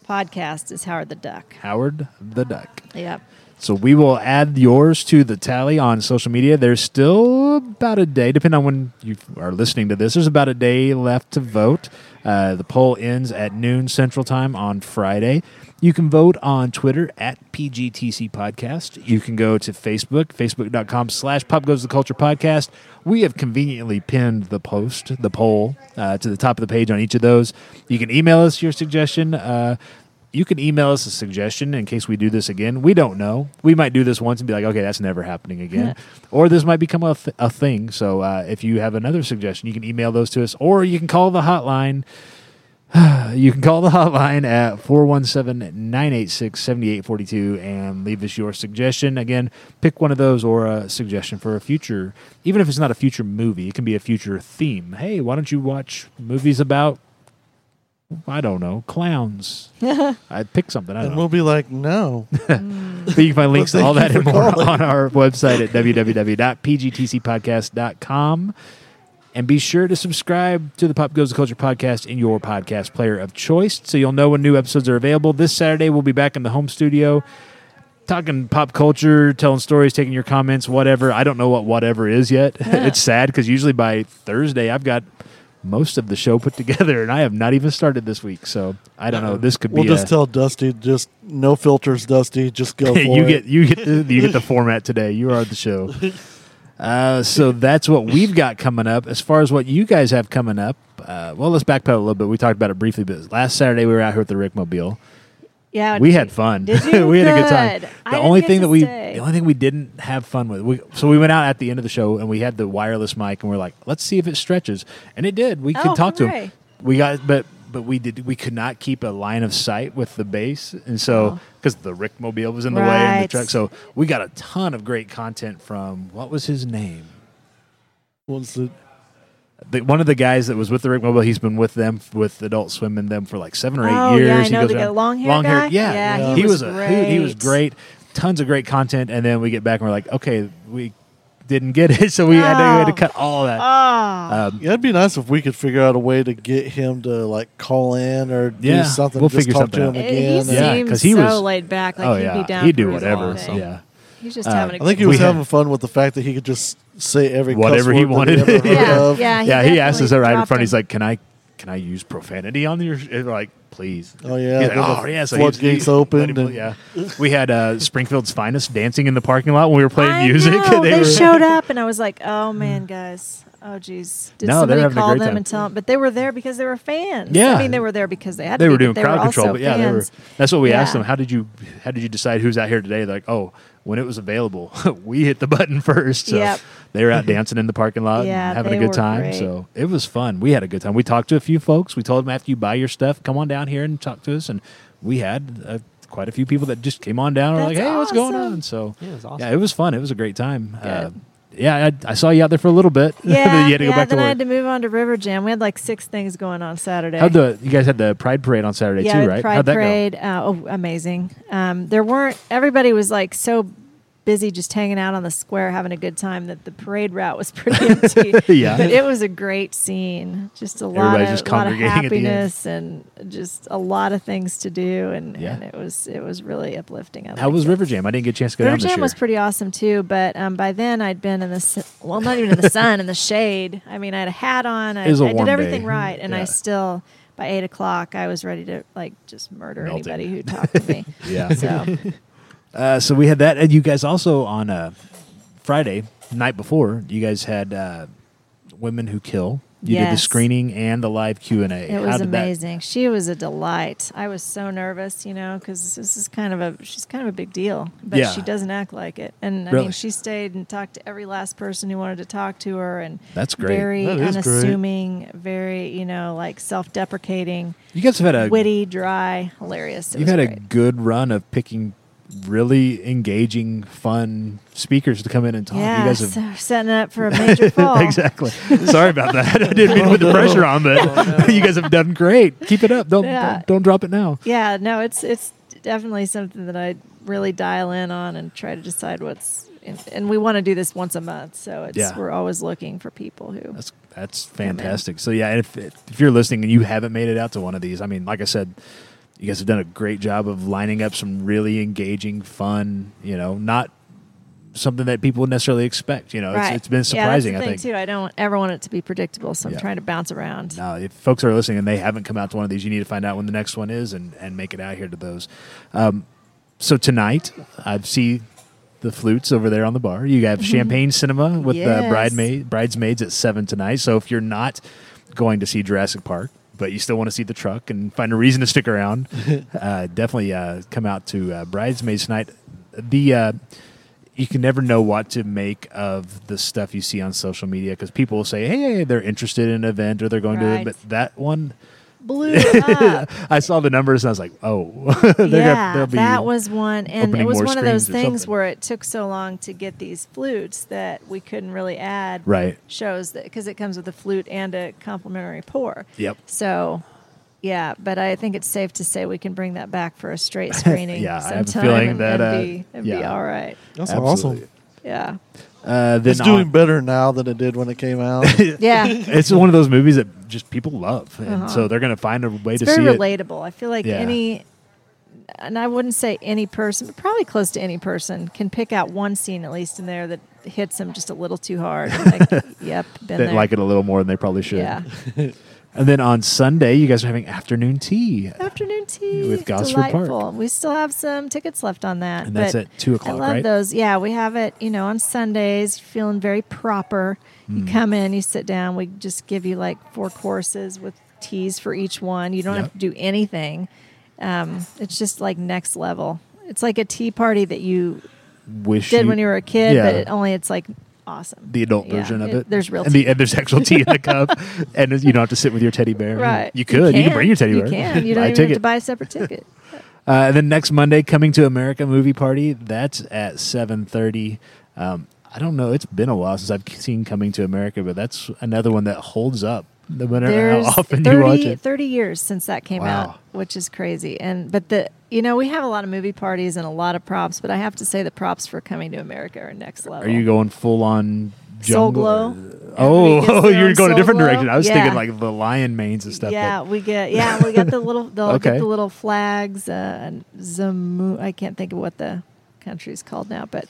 podcast is Howard the Duck. Howard the Duck. Yep. So we will add yours to the tally on social media. There's still about a day, depending on when you are listening to this, there's about a day left to vote. Uh, the poll ends at noon Central Time on Friday. You can vote on Twitter at P G T C Podcast. You can go to Facebook, facebook.com slash Pop Goes the Culture Podcast. We have conveniently pinned the post, the poll, uh, to the top of the page on each of those. You can email us your suggestion. Uh You can email us a suggestion in case we do this again. We don't know. We might do this once and be like, okay, that's never happening again. Or this might become a, th- a thing. So uh, if you have another suggestion, you can email those to us. Or you can call the hotline. You can call the hotline at four one seven, nine eight six, seven eight four two and leave us your suggestion. Again, pick one of those or a suggestion for a future. Even if it's not a future movie, it can be a future theme. Hey, why don't you watch movies about... I don't know, clowns. I'd pick something. I don't and know. we'll be like, no. But you can find links to all that and more calling. on our website at w w w dot p g t c podcast dot com. And be sure to subscribe to the Pop Goes the Culture podcast in your podcast player of choice so you'll know when new episodes are available. This Saturday, we'll be back in the home studio talking pop culture, telling stories, taking your comments, whatever. I don't know what whatever is yet. Yeah. It's sad because usually by Thursday, I've got... most of the show put together, and I have not even started this week, so I don't know. This could we'll be. We'll just a, tell Dusty, just no filters, Dusty. Just go. for you it. get you get the, you get the format today. You are the show. Uh, so that's what we've got coming up. As far as what you guys have coming up, uh, well, let's backpedal a little bit. We talked about it briefly, but last Saturday we were out here at the Rickmobile. Yeah, we had fun. Did you? We had a good time. The I only thing that we, stay. the only thing we didn't have fun with, we, so we went out at the end of the show and we had the wireless mic and we we're like, let's see if it stretches, and it did. We oh, could talk hooray. to him. We got, but but we did. We could not keep a line of sight with the bass, and so because oh. the Rickmobile was in the right. way and the truck, so we got a ton of great content from what was his name? What's the The, one of the guys that was with the Rickmobile, he's been with them, with Adult Swim and them for like seven or eight oh, years. Yeah, I he know goes the around, long hair long guy. Hair, yeah, yeah, yeah, he, he was, was a hoot. He was great. Tons of great content. And then we get back and we're like, okay, we didn't get it, so we, oh. had, to, we had to cut all that. Oh. Um, yeah, it'd be nice if we could figure out a way to get him to like call in or yeah, do something. We'll just figure talk something to him out. again. He yeah, seems he was, so laid back. Like oh, he'd yeah, be down. He'd do whatever. So. Yeah. He's just uh, having a I think he was having had, fun with the fact that he could just say every whatever he wanted. He ever yeah, of. yeah, he, yeah, he asked us that right in front. Him. He's like, "Can I, can I use profanity on your?" Like, please. Oh yeah. Like, oh yeah. So floodgates opened. Him, yeah. We had uh, Springfield's Finest dancing in the parking lot when we were playing I music. Know, they they were, showed up, and I was like, "Oh man, guys." Oh, geez. Did no, somebody call them time. and tell them? But they were there because they were fans. Yeah. I mean, they were there because they had to They were doing crowd control. But yeah, they were, that's what we yeah. asked them. How did you How did you decide who's out here today? They're like, oh, when it was available, we hit the button first. So yep. they were out dancing in the parking lot yeah, and having a good time. Great. So it was fun. We had a good time. We talked to a few folks. We told them after you buy your stuff, come on down here and talk to us. And we had a quite a few people that just came on down and were like, hey, awesome. what's going on? So yeah, it was awesome. Yeah, it was fun. It was a great time. Uh, yeah, I, I saw you out there for a little bit. Yeah, you had to yeah, go back then to I had to move on to River Jam. We had like six things going on Saturday. How'd the, you guys had the Pride Parade on Saturday yeah, too, right? Pride How'd that Parade, go? Uh, oh, amazing. Um, there weren't, everybody was like so busy just hanging out on the square having a good time that the parade route was pretty empty. yeah. But it was a great scene. Just a lot of, just lot of happiness and just a lot of things to do. And, yeah. and it was it was really uplifting. I How was it. River Jam? I didn't get a chance to go River down this Jam year. River Jam was pretty awesome too, but um, by then I'd been in the, sun, well, not even in the sun, in the shade. I mean, I had a hat on. I, I did everything day. right. And yeah. I still... By eight o'clock, I was ready to like just murder Melting. anybody who talked to me. yeah. So. Uh, so we had that, and you guys also on uh, Friday night before, you guys had uh, Women Who Kill. You yes. did the screening and the live Q and A. It was amazing. That... She was a delight. I was so nervous, you know, because this is kind of a she's kind of a big deal, but yeah. she doesn't act like it. And I really? mean, she stayed and talked to every last person who wanted to talk to her, and that's great. Very that unassuming, great. very you know, like self-deprecating. You guys have had a witty, dry, hilarious. It you've had great. a good run of picking really engaging, fun speakers to come in and talk. Yeah, you guys are so setting up for a major fall. exactly. Sorry about that. I didn't mean to put the pressure on, but oh, no. you guys have done great. Keep it up. Don't, yeah. don't don't drop it now. Yeah, no, it's it's definitely something that I really dial in on and try to decide what's. In, and we want to do this once a month, so it's yeah. we're always looking for people who. That's that's fantastic. So yeah, if if you're listening and you haven't made it out to one of these, I mean, like I said. You guys have done a great job of lining up some really engaging, fun, you know, not something that people would necessarily expect. You know, right. it's, it's been surprising, yeah, that's the I thing think. too. I don't ever want it to be predictable, so I'm yeah. trying to bounce around. Now, if folks are listening and they haven't come out to one of these, you need to find out when the next one is and, and make it out here to those. Um, so tonight, I see the flutes over there on the bar. You have Champagne Cinema with yes. the bridesmaid, Bridesmaids at seven tonight. So if you're not going to see Jurassic Park, but you still want to see the truck and find a reason to stick around, uh, definitely uh, come out to uh, Bridesmaids tonight. The uh, you can never know what to make of the stuff you see on social media because people will say, hey, they're interested in an event or they're going right. to, but that one blew up. I saw the numbers and I was like, oh. yeah, gonna, be that was one. And it was one of those things where it took so long to get these flutes that we couldn't really add right. shows because it comes with a flute and a complimentary pour. Yep. So, yeah, but I think it's safe to say we can bring that back for a straight screening yeah, sometime I have a feeling and, that, uh, and, be, and yeah. be all right. That's awesome. Yeah. Uh, then it's doing on. better now than it did when it came out. yeah, it's one of those movies that just people love, and uh-huh. so they're going to find a way it's to see relatable. it. Very relatable. I feel like yeah. any, and I wouldn't say any person, but probably close to any person can pick out one scene at least in there that hits them just a little too hard. Like, yep, been they there. like it a little more than they probably should. Yeah. And then on Sunday, you guys are having afternoon tea. Afternoon tea with Gosford Park. We still have some tickets left on that. And that's at two o'clock, right? I love those. Yeah, we have it. You know, on Sundays, feeling very proper. Mm. You come in, you sit down. We just give you like four courses with teas for each one. You don't yep. have to do anything. Um, it's just like next level. It's like a tea party that you Wish did you, when you were a kid, yeah. but it only it's like. Awesome. The adult yeah, version of it. it. There's real and tea. The, and there's actual tea in the cup. And you don't have to sit with your teddy bear. Right. You could. You can, you can bring your teddy bear. You can. You don't even have it. to buy a separate ticket. Uh, and then next Monday, Coming to America movie party. That's at seven thirty. Um, I don't know. It's been a while since I've seen Coming to America, but that's another one that holds up. No matter how often you watch it. thirty years since that came wow. out, which is crazy. And but the you know we have a lot of movie parties and a lot of props, but I have to say the props for Coming to America are next level. Are you going full on jungle? Soul Glow? Oh, oh you're going a different glow? direction. I was yeah. thinking like the lion manes and stuff. Yeah, we get yeah we got the little the, okay. get the little flags. Uh, Zamu, I can't think of what the country's called now, but.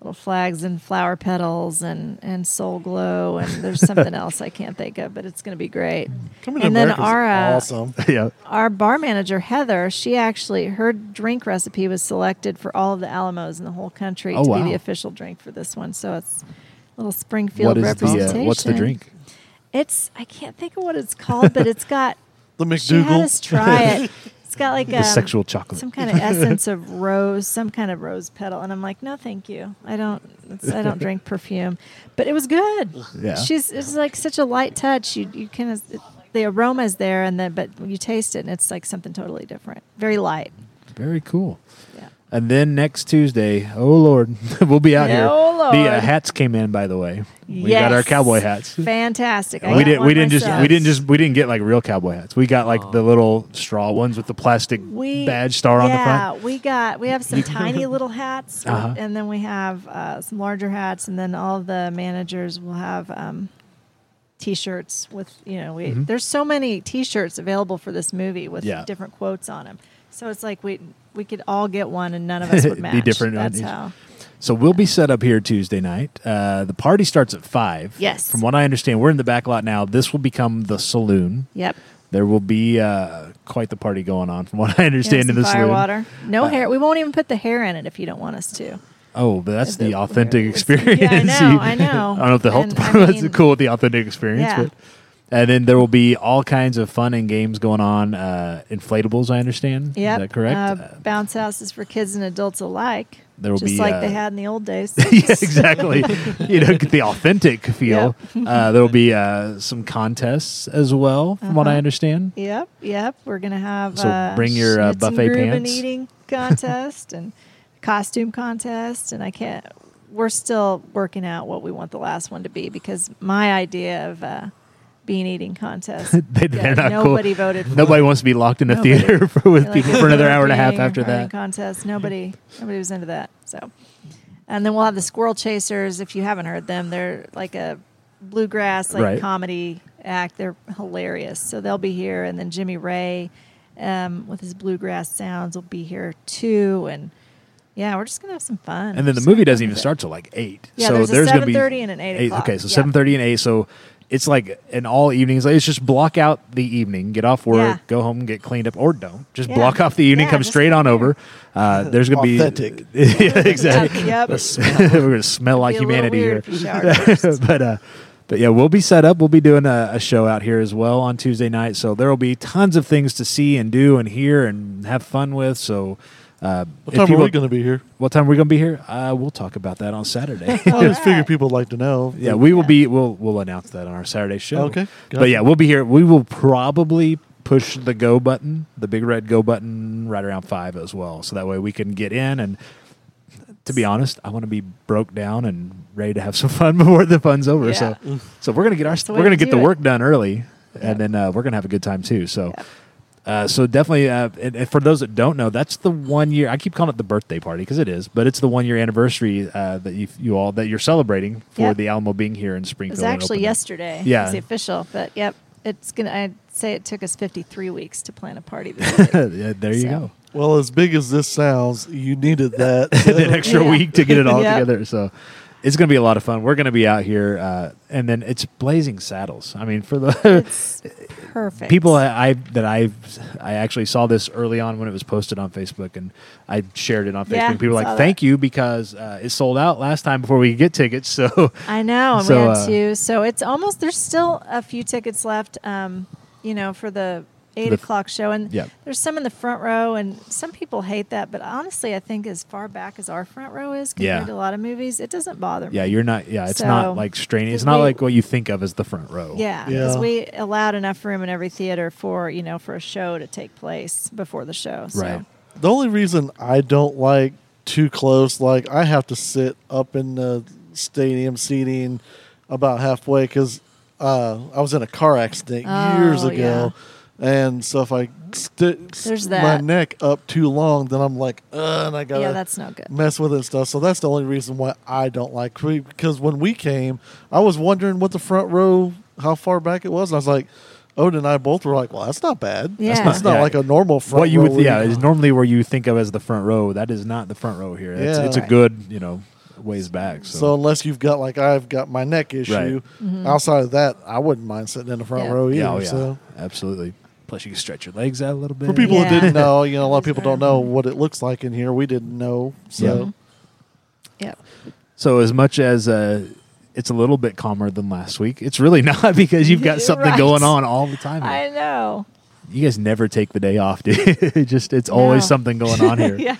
Little flags and flower petals and, and soul glow and there's something else I can't think of, but it's going to be great. Coming and to then our uh, awesome. yeah. our bar manager Heather, she actually her drink recipe was selected for all of the Alamos in the whole country oh, to wow. be the official drink for this one. So it's a little Springfield what is representation. The, uh, what's the drink? It's I can't think of what it's called, but it's got the McDougal. She had us try it. It's got like a sexual chocolate, some kind of essence of rose, some kind of rose petal, and I'm like, no, thank you. I don't, it's, I don't drink perfume, but it was good. Yeah, she's it's like such a light touch. You you can the aroma is there, and then but you taste it, and it's like something totally different, very light. Very cool. Yeah. And then next Tuesday, oh, Lord, we'll be out here. Oh, Lord. The uh, hats came in, by the way. We yes. got our cowboy hats. Fantastic. I we didn't we didn't myself. just we didn't just we didn't get like real cowboy hats. We got like the little straw ones with the plastic we, badge star yeah, on the front. Yeah, we got we have some tiny little hats uh-huh. and then we have uh, some larger hats, and then all the managers will have um, T-shirts with, you know, we, mm-hmm. there's so many T-shirts available for this movie with yeah. different quotes on them. So it's like we we could all get one and none of us would match. Be different. That's how. So we'll be set up here Tuesday night. Uh, the party starts at five. Yes. From what I understand, we're in the back lot now. This will become the saloon. Yep. There will be uh, quite the party going on, from what I understand, in the saloon. Water. No uh, hair. We won't even put the hair in it if you don't want us to. Oh, but that's the, the authentic experience. Yeah, I know, I know. I don't know if the health department's cool with the authentic experience. Yeah. But, and then there will be all kinds of fun and games going on. Uh, inflatables, I understand. Yep. Is that correct? Uh, bounce houses for kids and adults alike. There will Just be, like uh, they had in the old days. Yeah, exactly. You know, get the authentic feel. Yep. Uh, there will be uh, some contests as well, from uh-huh. what I understand. Yep, yep. We're going to have so uh, bring your uh, buffet and pants. An eating contest and costume contest. And I can't, we're still working out what we want the last one to be, because my idea of uh, bean eating contest. they, they're not nobody cool. voted for. Nobody wants to be locked in a nobody. theater for, with like people for another hour and a half after that. Contest. Nobody, nobody was into that. So, and then we'll have the Squirrel Chasers. If you haven't heard them, they're like a bluegrass like right. comedy act. They're hilarious. So they'll be here, and then Jimmy Ray, um, with his bluegrass sounds, will be here too. And yeah, we're just going to have some fun. And then the movie doesn't even start till like eight. Yeah, so there's, there's a seven thirty and an eight o'clock. Okay, so yeah. seven thirty and eight. So it's like an all evening. It's just block out the evening. Get off work. Yeah. Go home and get cleaned up. Or don't. Just yeah. block off the evening. Yeah, come straight on over. Uh, there's going to be... Authentic. Yeah, exactly. Yep. We're going to smell like humanity here. But, uh, but yeah, we'll be set up. We'll be doing a, a show out here as well on Tuesday night. So there will be tons of things to see and do and hear and have fun with. So... Uh, what time are we going to be here? What time are we going to be here? Uh, we'll talk about that on Saturday. I just figure people would like to know. Yeah, we will be. We'll we'll announce that on our Saturday show. Okay, but yeah, we'll be here. We will probably push the go button, the big red go button, right around five as well. So that way we can get in. And to be honest, I want to be broke down and ready to have some fun before the fun's over. Yeah. So so we're gonna get our we're gonna get the work done early, and then uh, we're gonna have a good time too. So. Yeah. Uh, so definitely, uh, and, and for those that don't know, that's the one year. I keep calling it the birthday party because it is, but it's the one year anniversary uh, that you, you all that you're celebrating for yep. the Alamo being here in Springfield. It was actually yesterday. Yeah, it's the official. But yep, it's gonna. I'd say it took us fifty-three weeks to plan a party this week. yeah, there you so. go. Well, as big as this sounds, you needed that that extra yeah. week to get it all yep. together. So. It's going to be a lot of fun. We're going to be out here, uh, and then it's Blazing Saddles. I mean, for the it's perfect people I, I that I I actually saw this early on when it was posted on Facebook, and I shared it on Facebook. Yeah, and people were like, "Thank that. you," because uh, it sold out last time before we could get tickets. So I know, and so, we had uh, two. So it's almost there's still a few tickets left. Um, you know, for the eight the, o'clock show, and yeah. there's some in the front row, and some people hate that, but honestly, I think as far back as our front row is compared yeah. to a lot of movies, it doesn't bother me. Yeah, you're not. Yeah, it's so, not like straining. It's not we, like what you think of as the front row. Yeah, because yeah. we allowed enough room in every theater for you know for a show to take place before the show. So. Right. The only reason I don't like too close, like I have to sit up in the stadium seating about halfway because uh, I was in a car accident oh, years ago. Yeah. And so if I stick my neck up too long, then I'm like, uh, and I gotta yeah, that's not good. mess with it and stuff. So that's the only reason why I don't like Creed. Because when we came, I was wondering what the front row, how far back it was. And I was like, Odin and I both were like, well, that's not bad. Yeah. That's not, that's not yeah. like a normal front what row. You would, yeah, is normally where you think of as the front row. That is not the front row here. It's, yeah. it's a good, you know. ways back. So. so unless you've got, like, I've got my neck issue, right. mm-hmm. outside of that, I wouldn't mind sitting in the front yeah. row either. Yeah, oh, yeah. So. Absolutely. Plus, you can stretch your legs out a little bit. For people yeah. who didn't know, you know, a lot of people don't know what it looks like in here. We didn't know. So, yeah. yeah. So as much as uh, it's a little bit calmer than last week, it's really not because you've got something right. going on all the time. Here. I know. You guys never take the day off, dude. It just it's no. always something going on here. yeah.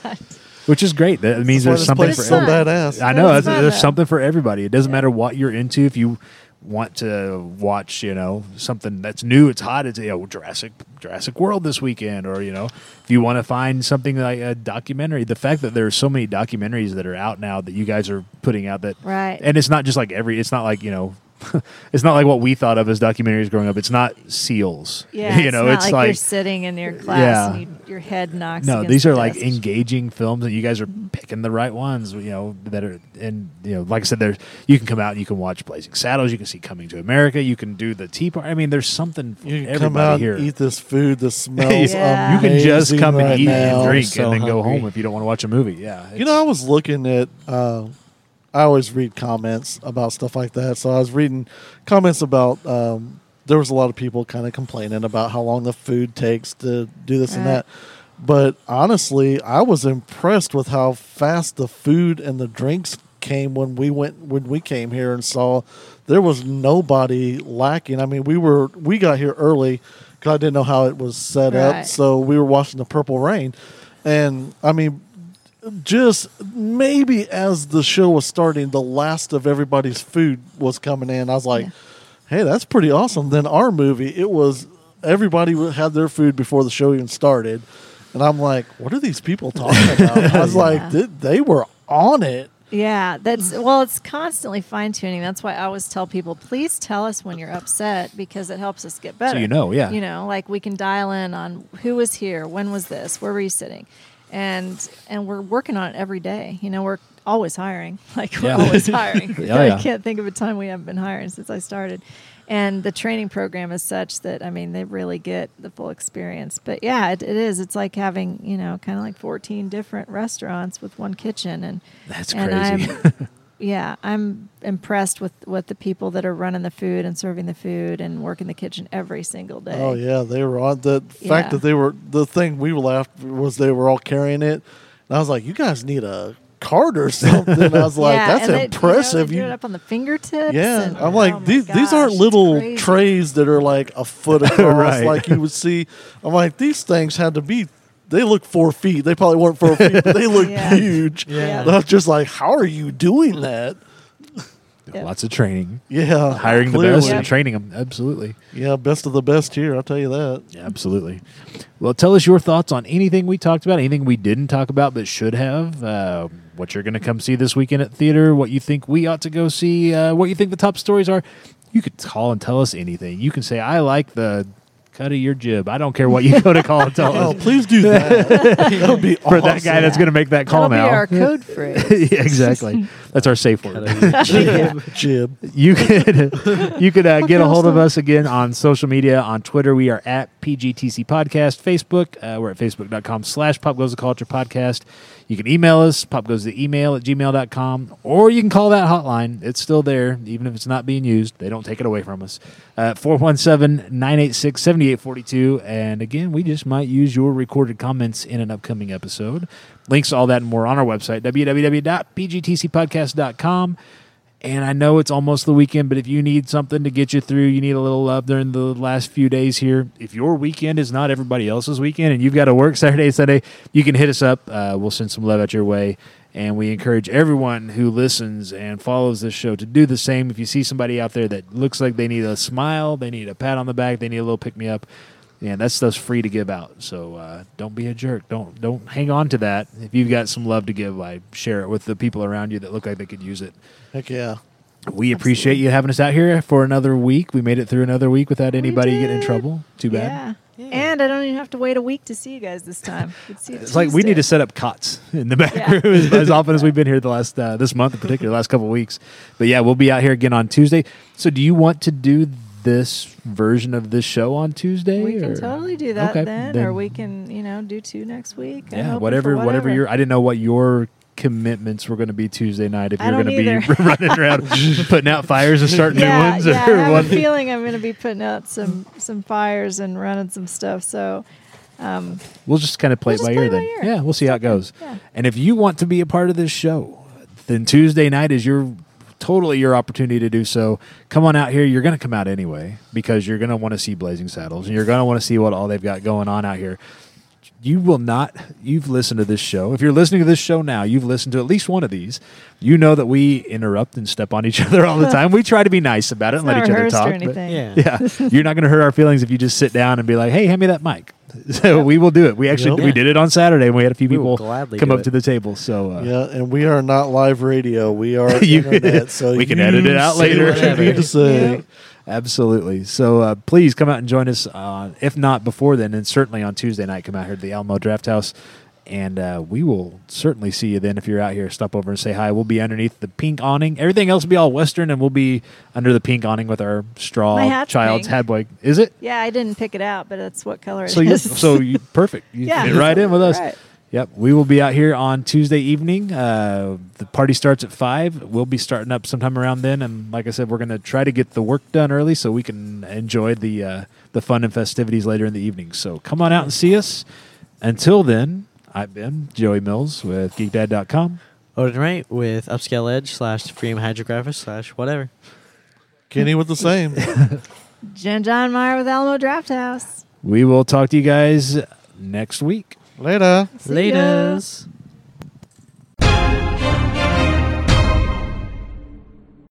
Which is great. That means there's something for everybody. I know. There's something for everybody. It doesn't yeah. matter what you're into. If you want to watch, you know, something that's new, it's hot, it's, you know, Jurassic Jurassic World this weekend, or, you know, if you want to find something like a documentary, the fact that there are so many documentaries that are out now that you guys are putting out, that right, and it's not just like every, it's not like, you know, it's not like what we thought of as documentaries growing up. It's not SEALs. Yeah, you know, it's, it's like, like you're sitting in your class yeah. and you, your head knocks. No, these are the like engaging films, and you guys are picking the right ones. You know, that are, and you know, like I said, there's, you can come out and you can watch Blazing Saddles. You can see Coming to America. You can do the Tea Party. I mean, there's something for you can everybody come out here. And eat this food. This smells yeah. amazing. You can just come right and eat now. and drink, so and then hungry. go home if you don't want to watch a movie. Yeah, you know, I was looking at. Uh, I always read comments about stuff like that. So I was reading comments about, um, there was a lot of people kind of complaining about how long the food takes to do this right. and that. But honestly, I was impressed with how fast the food and the drinks came when we went, when we came here and saw there was nobody lacking. I mean, we were, we got here early because I didn't know how it was set right. up. So we were watching The Purple Rain, and I mean, just maybe as the show was starting, the last of everybody's food was coming in. I was like, yeah. hey, that's pretty awesome. Then our movie, it was everybody had their food before the show even started. And I'm like, what are these people talking about? I was yeah. like, Did, they were on it. Yeah, that's well, it's constantly fine-tuning. That's why I always tell people, please tell us when you're upset, because it helps us get better. So you know, yeah. You know, like we can dial in on who was here, when was this, where were you sitting? And and we're working on it every day. You know, we're always hiring. Like, we're yeah. always hiring. oh, yeah. I can't think of a time we haven't been hiring since I started. And the training program is such that, I mean, they really get the full experience. But, yeah, it, it is. It's like having, you know, kind of like fourteen different restaurants with one kitchen. And That's and crazy. I'm, yeah, I'm impressed with, with the people that are running the food and serving the food and working the kitchen every single day. Oh, yeah. They were on the fact yeah. that they were, the thing we laughed was they were all carrying it. And I was like, you guys need a cart or something. I was like, yeah, that's and impressive. They, you know, they do it up on the fingertips. Yeah. And, I'm like, oh these, gosh, these aren't little trays that are like a foot across right. like you would see. I'm like, these things had to be. They look four feet. They probably weren't four feet, but they look yeah. huge. Yeah. I was just like, how are you doing that? Yeah. Lots of training. Yeah. Hiring clearly. the best yeah. and training them. Absolutely. Yeah, best of the best here. I'll tell you that. Yeah, absolutely. Well, tell us your thoughts on anything we talked about, anything we didn't talk about but should have, uh, what you're going to come see this weekend at theater, what you think we ought to go see, uh, what you think the top stories are. You could call and tell us anything. You can say, I like the... Cut of your jib. I don't care what you go to call and tell us. Oh, please do that. That'll be awesome. For that guy yeah. that's going to make that call That'll now. That'll be our code phrase. Yeah, exactly. That's our safe word. Jib. jib. You could you could uh, get a hold of us again on social media. On Twitter, we are at P G T C Podcast. Facebook, uh, we're at facebook.com slash Pop Goes the Culture Podcast. You can email us, popgoestheemail at gmail dot com, or you can call that hotline. It's still there, even if it's not being used. They don't take it away from us. Uh, four one seven, nine eight six, seven eight four two. And again, we just might use your recorded comments in an upcoming episode. Links to all that and more on our website, w w w dot p g t c podcast dot com. And I know it's almost the weekend, but if you need something to get you through, you need a little love during the last few days here. If your weekend is not everybody else's weekend and you've got to work Saturday, Sunday, you can hit us up. Uh, we'll send some love out your way. And we encourage everyone who listens and follows this show to do the same. If you see somebody out there that looks like they need a smile, they need a pat on the back, they need a little pick-me-up, yeah, that stuff's free to give out. So uh, don't be a jerk. Don't don't hang on to that. If you've got some love to give, I share it with the people around you that look like they could use it. Heck yeah. We Absolutely. appreciate you having us out here for another week. We made it through another week without anybody getting in trouble. Too bad. Yeah. yeah. And I don't even have to wait a week to see you guys this time. See it's like we need to set up cots in the back yeah. room as, as often as we've been here the last uh, this month in particular, the last couple of weeks. But yeah, we'll be out here again on Tuesday. So do you want to do this version of this show on Tuesday? We can or? totally do that okay, then, then, or we can, you know, do two next week. Yeah, whatever, whatever, whatever your. I didn't know what your commitments were going to be Tuesday night if I you're going to be running around putting out fires and starting yeah, new ones. Yeah, or I have one. a feeling I'm going to be putting out some some fires and running some stuff. So. Um, we'll just kind of play we'll it by ear then. By ear. Yeah, we'll see how it goes. Yeah. And if you want to be a part of this show, then Tuesday night is your. Totally your opportunity to do so. Come on out here. You're going to come out anyway because you're going to want to see Blazing Saddles and you're going to want to see what all they've got going on out here. you will not, you've listened to this show. If you're listening to this show now, you've listened to at least one of these. You know that we interrupt and step on each other all the time. We try to be nice about it and let each other talk. But yeah. yeah. You're not going to hurt our feelings if you just sit down and be like, hey, hand me that mic. So yeah. we will do it. We actually yeah. we did it on Saturday, and we had a few we people come up it. to the table. So uh, yeah, and we are not live radio. We are you, internet. So we can edit it out later. Yep. Absolutely. So uh, please come out and join us. Uh, if not before then, and certainly on Tuesday night, come out here to the Alamo Draft House, and uh, we will certainly see you then. If you're out here, stop over and say hi. We'll be underneath the pink awning. Everything else will be all Western, and we'll be under the pink awning with our straw child's hat boy. Is it? Yeah, I didn't pick it out, but that's what color it so is. You, so you, perfect. You yeah, fit right in with us. Right. Yep, we will be out here on Tuesday evening. Uh, the party starts at five. We'll be starting up sometime around then, and like I said, we're going to try to get the work done early so we can enjoy the uh, the fun and festivities later in the evening. So come on out and see us. Until then, I've been Joey Mills with Geek Dad dot com. Odin Wright with Upscale Edge slash Freedom Hydrographers slash whatever. Kenny with the same. Jen John Meyer with Alamo Draft House. We will talk to you guys next week. Later. Laters.